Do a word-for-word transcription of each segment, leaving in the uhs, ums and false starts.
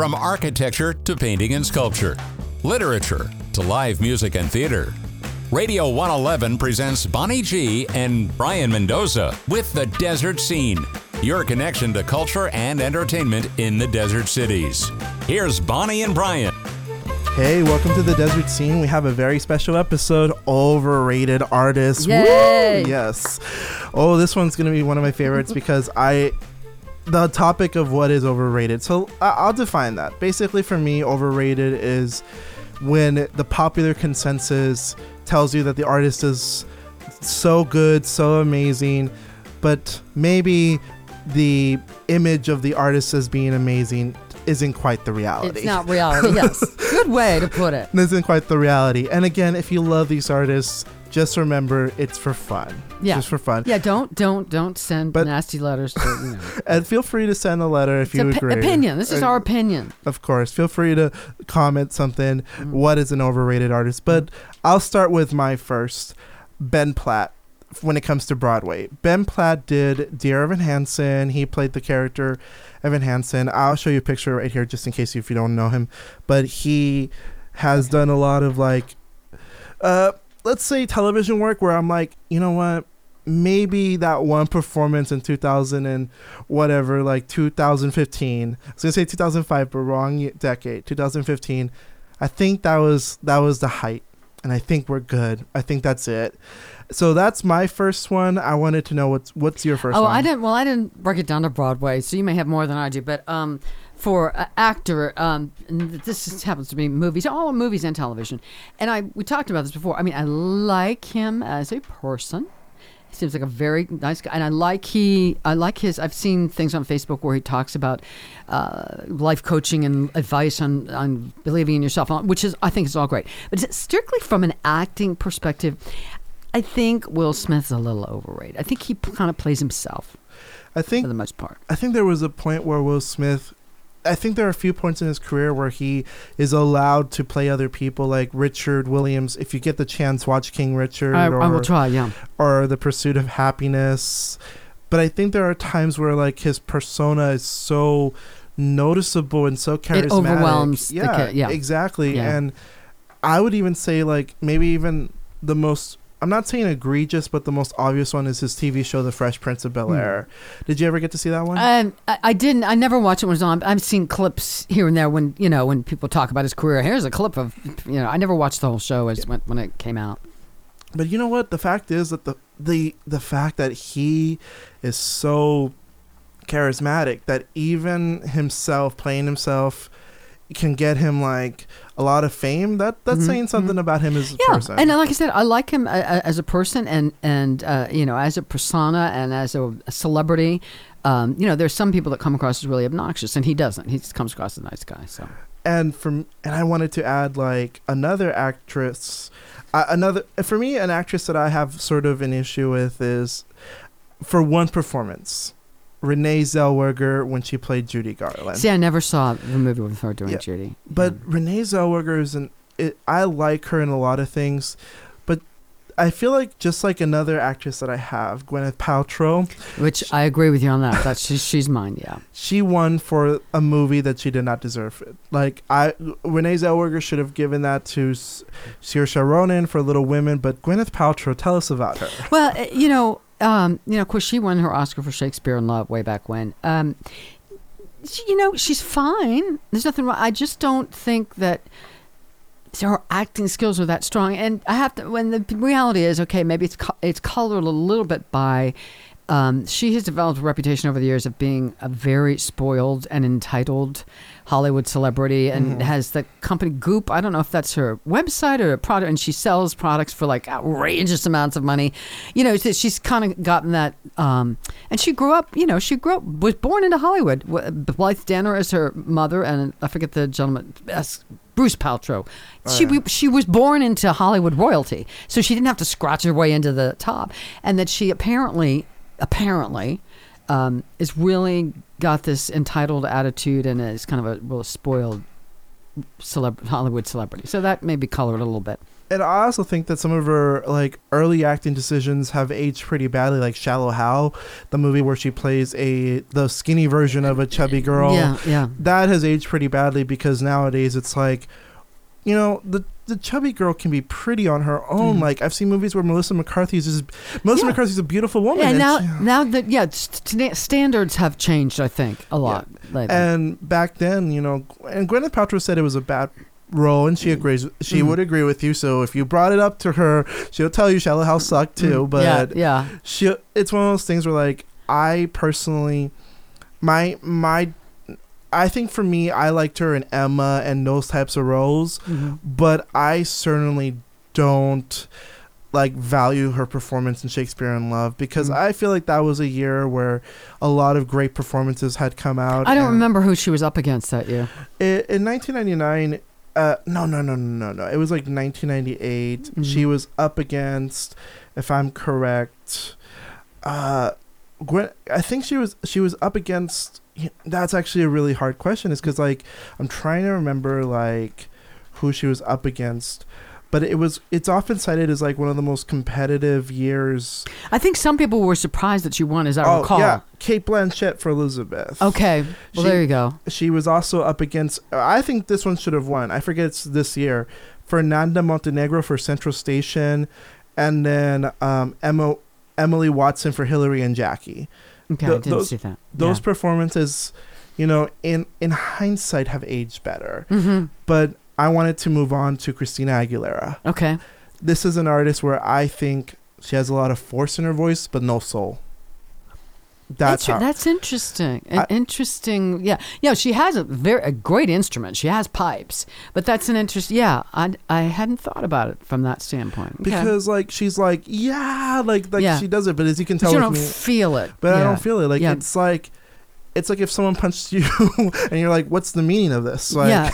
From architecture to painting and sculpture, literature to live music and theater, Radio one eleven presents Bonnie G and Brayan Mendoza with The Desert Scene, your connection to culture and entertainment in the desert cities. Here's Bonnie and Brayan. Hey, welcome to The Desert Scene. We have a very special episode, Overrated Artists. Yay! Woo! Yes. Oh, this one's going to be one of my favorites because I... the topic of what is overrated. So uh, I'll define that. Basically, for me, overrated is when the popular consensus tells you that the artist is so good, so amazing, but maybe the image of the artist as being amazing isn't quite the reality. It's not reality, yes. Good way to put it. It isn't quite the reality. And again, if you love these artists, just remember, it's for fun. Yeah. Just for fun. Yeah, don't don't don't send but, nasty letters to, you know. And feel free to send a letter if it's you op- agree. Opinion. This is uh, our opinion. Of course. Feel free to comment something. Mm. What is an overrated artist? But I'll start with my first, Ben Platt, when it comes to Broadway. Ben Platt did Dear Evan Hansen. He played the character Evan Hansen. I'll show you a picture right here just in case if you don't know him. But he has okay. done a lot of, like... uh. let's say television work where I'm like, you know what, maybe that one performance in two thousand and whatever, like two thousand fifteen, I was gonna say two thousand five, but wrong decade, two thousand fifteen, I think that was that was the height, and I think we're good. I think that's it. So that's my first one. I wanted to know what's what's your first oh, one. Oh, I didn't well I didn't break it down to Broadway, so you may have more than I do, but um for uh, actor, um, this happens to be movies, all movies and television. And I we talked about this before. I mean, I like him as a person. He seems like a very nice guy. And I like he, I like his, I've seen things on Facebook where he talks about uh, life coaching and advice on, on believing in yourself, which is, I think is all great. But strictly from an acting perspective, I think Will Smith's a little overrated. I think he kind of plays himself I think, for the most part. I think there was a point where Will Smith... I think there are a few points in his career where he is allowed to play other people, like Richard Williams. If you get the chance, watch King Richard. I, or, I will try, yeah. Or The Pursuit of Happiness. But I think there are times where, like, his persona is so noticeable and so charismatic. It overwhelms. Yeah, the ca- yeah. exactly. Yeah. And I would even say, like, maybe even the most... I'm not saying egregious, but the most obvious one is his T V show, The Fresh Prince of Bel-Air. Mm. Did you ever get to see that one? Um, I, I didn't. I never watched it when it was on. I've seen clips here and there when, you know, when people talk about his career. Here's a clip of, you know, I never watched the whole show as yeah. when, when it came out. But you know what? The fact is that the the the fact that he is so charismatic that even himself playing himself can get him, like, a lot of fame. That that's mm-hmm. saying something mm-hmm. about him as a yeah. person. Yeah, and like I said, I like him uh, as a person, and and uh, you know, as a persona and as a celebrity. Um, you know, there's some people that come across as really obnoxious, and he doesn't. He just comes across as a nice guy. So, and from and I wanted to add, like, another actress, uh, another for me, an actress that I have sort of an issue with is for one performance. Renee Zellweger when she played Judy Garland. See, I never saw the movie with her doing yeah. Judy. But yeah. Renee Zellweger is an... It, I like her in a lot of things, but I feel like just like another actress that I have, Gwyneth Paltrow. Which she, I agree with you on that. That's she, she's mine, yeah. She won for a movie that she did not deserve. It. Like, I Renee Zellweger should have given that to Saoirse Ronan for Little Women, but Gwyneth Paltrow, tell us about her. Well, you know... Um, you know, of course, she won her Oscar for Shakespeare in Love way back when. Um, she, you know, she's fine. There's nothing wrong. I just don't think that her acting skills are that strong. And I have to. When the reality is, okay, maybe it's co- it's colored a little bit by. Um, she has developed a reputation over the years of being a very spoiled and entitled Hollywood celebrity, and mm-hmm. has the company Goop. I don't know if that's her website or a product, and she sells products for, like, outrageous amounts of money. You know, she's kind of gotten that. Um, and she grew up, you know, she grew up, was born into Hollywood. Blythe Danner is her mother, and I forget the gentleman, Bruce Paltrow. Oh, she yeah. she was born into Hollywood royalty, so she didn't have to scratch her way into the top. And that she apparently... apparently um is really got this entitled attitude and is kind of a real spoiled celeb- Hollywood celebrity, so that maybe colored a little bit. And I also think that some of her like early acting decisions have aged pretty badly, like Shallow Hal, the movie where she plays a the skinny version of a chubby girl. Yeah, yeah. That has aged pretty badly because nowadays it's like, you know, the the chubby girl can be pretty on her own. Mm. Like I've seen movies where Melissa McCarthy is just, Melissa yeah. McCarthy's a beautiful woman. Yeah, and now she, now that yeah, st- standards have changed, I think, a lot. Yeah. Lately. And back then, you know, and Gwyneth Paltrow said it was a bad role, and she agrees. She mm. would agree with you. So if you brought it up to her, she'll tell you Shallow Hal sucked too. Mm. But yeah, yeah, she. It's one of those things where, like, I personally, my my, I think for me, I liked her in Emma and those types of roles, mm-hmm. but I certainly don't like value her performance in Shakespeare in Love because mm-hmm. I feel like that was a year where a lot of great performances had come out. I don't remember who she was up against that year. It, in nineteen ninety-nine. Uh, no, no, no, no, no, no. It was like nineteen ninety-eight. Mm-hmm. She was up against, if I'm correct, uh, Gwen, I think she was she was up against. That's actually a really hard question. Is because like I'm trying to remember like who she was up against, but it was it's often cited as like one of the most competitive years. I think some people were surprised that she won, as I oh, recall. Yeah, Cate Blanchett for Elizabeth. Okay, well she, there you go. She was also up against, I think this one should have won, I forget it's this year, Fernanda Montenegro for Central Station, and then um, Emma, Emily Watson for Hillary and Jackie. Okay, the, I didn't those, see that. Those yeah. performances, you know, in, in hindsight have aged better. Mm-hmm. But I wanted to move on to Christina Aguilera. Okay. This is an artist where I think she has a lot of force in her voice, but no soul. That's Inter- that's interesting. An I, interesting, yeah. Yeah, she has a very a great instrument. She has pipes. But that's an interest. Yeah, I, I hadn't thought about it from that standpoint. Okay. Because, like, she's like, yeah, like, like yeah. she does it. But as you can tell with me. But you don't feel it. But yeah. I don't feel it. Like, yeah. it's like... It's like if someone punched you and you're like, what's the meaning of this? Like, yeah.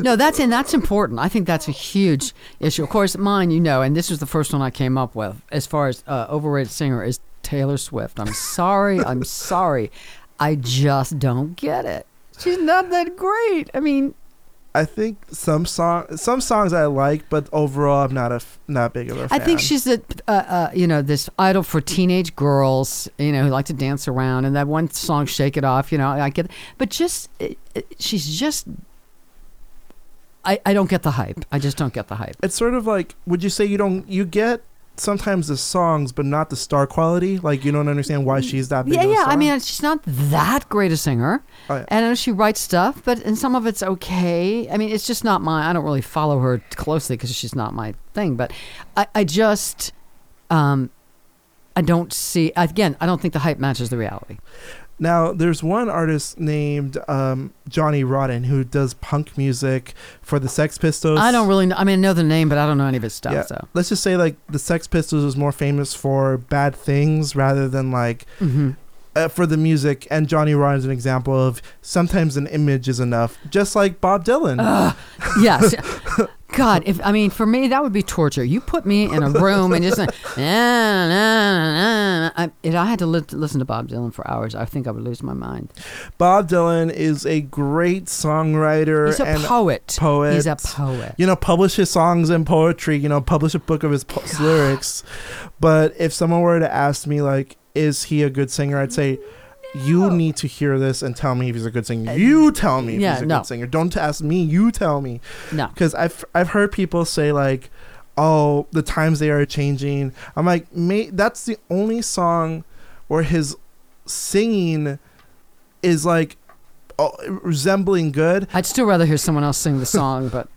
No, that's and that's important. I think that's a huge issue. Of course, mine, you know, and this was the first one I came up with as far as uh, overrated singer is Taylor Swift. I'm sorry. I'm sorry. I just don't get it. She's not that great. I mean... I think some song, some songs I like, but overall I'm not a not big of a fan. I think she's a, uh, uh, you know, this idol for teenage girls, you know, who like to dance around, and that one song, "Shake It Off," you know, I get, but just it, it, she's just, I, I don't get the hype. I just don't get the hype. It's sort of like, would you say you don't you get? Sometimes the songs, but not the star quality. Like, you don't understand why she's that big yeah, of a yeah. star. I mean, she's not that great a singer. Oh, yeah. And I know she writes stuff, but and some of it's okay. I mean, it's just not my... I don't really follow her closely because she's not my thing. But I, I just... Um, I don't see... Again, I don't think the hype matches the reality. Now, there's one artist named um, Johnny Rodden who does punk music for the Sex Pistols. I don't really know. I mean, I know the name, but I don't know any of his stuff. Yeah. So. Let's just say, like, the Sex Pistols was more famous for bad things rather than, like, mm-hmm. uh, for the music. And Johnny Rodden's an example of sometimes an image is enough, just like Bob Dylan. Uh, yes. God, if I mean, for me, that would be torture. You put me in a room and just, like, nah, nah, nah. I, if I had to li- listen to Bob Dylan for hours, I think I would lose my mind. Bob Dylan is a great songwriter. He's a and poet. Poet. He's a poet. You know, publish his songs in poetry. You know, publish a book of his po- lyrics. But if someone were to ask me, like, is he a good singer? I'd say, you need to hear this and tell me if he's a good singer. You tell me if yeah, he's a no. good singer. Don't ask me. You tell me. No. Because I've, I've heard people say, like, oh, the times they are changing. I'm like, May- that's the only song where his singing is, like, oh, resembling good. I'd still rather hear someone else sing the song, but...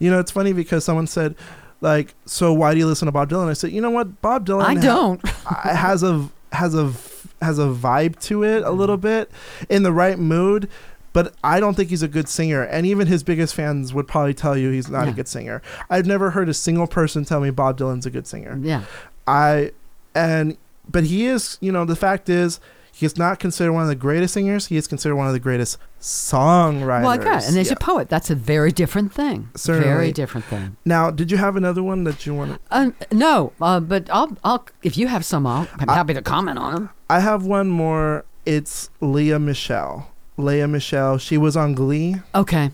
You know, it's funny because someone said, like, so why do you listen to Bob Dylan? I said, you know what? Bob Dylan... I ha- don't. has a... Has a has a vibe to it a little bit in the right mood, but I don't think he's a good singer, and even his biggest fans would probably tell you he's not yeah. a good singer. I've never heard a single person tell me Bob Dylan's a good singer. Yeah. I and but he is, you know, the fact is he is not considered one of the greatest singers. He is considered one of the greatest songwriters. Well, okay. And there's yeah. a poet. That's a very different thing. Certainly. Very different thing. Now, did you have another one that you wanted? Uh, no, uh, but I'll, I'll. If you have some, I'll, I'm I, happy to comment on them. I have one more. It's Lea Michele. Lea Michele. She was on Glee. Okay.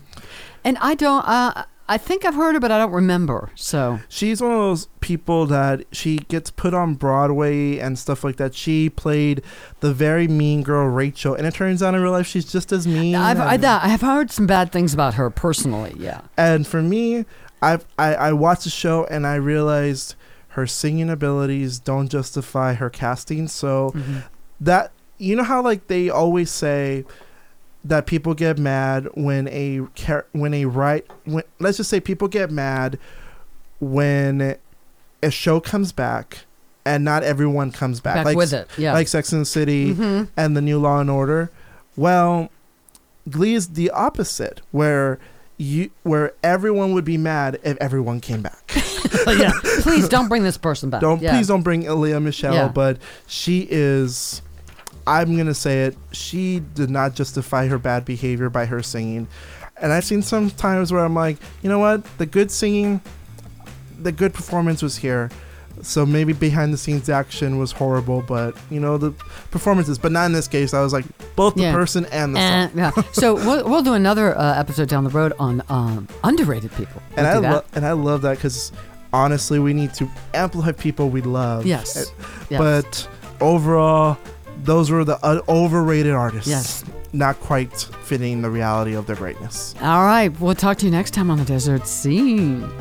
And I don't... Uh, I think I've heard her, but I don't remember. So she's one of those people that she gets put on Broadway and stuff like that. She played the very mean girl Rachel, and it turns out in real life she's just as mean. I've and, I, I have heard some bad things about her personally. Yeah, and for me, I've, I I watched the show and I realized her singing abilities don't justify her casting. So mm-hmm. that you know how like they always say. That people get mad when a when a right when, let's just say people get mad when a show comes back and not everyone comes back, back like with it, yeah, like Sex and the City mm-hmm. and the new Law and Order. Well, Glee is the opposite, where you where everyone would be mad if everyone came back. yeah, please don't bring this person back. Don't yeah. please don't bring Lea Michele, yeah. but she is. I'm going to say it. She did not justify her bad behavior by her singing. And I've seen some times where I'm like, you know what? The good singing, the good performance was here. So maybe behind the scenes action was horrible, but, you know, the performances. But not in this case. I was like, both the yeah. person and the uh, song. yeah. So we'll, we'll do another uh, episode down the road on um, underrated people. We'll and, I lo- and I love that because, honestly, we need to amplify people we love. Yes. It, yes. But overall... Those were the uh, overrated artists. Yes. Not quite fitting the reality of their greatness. All right. We'll talk to you next time on The Desert Scene.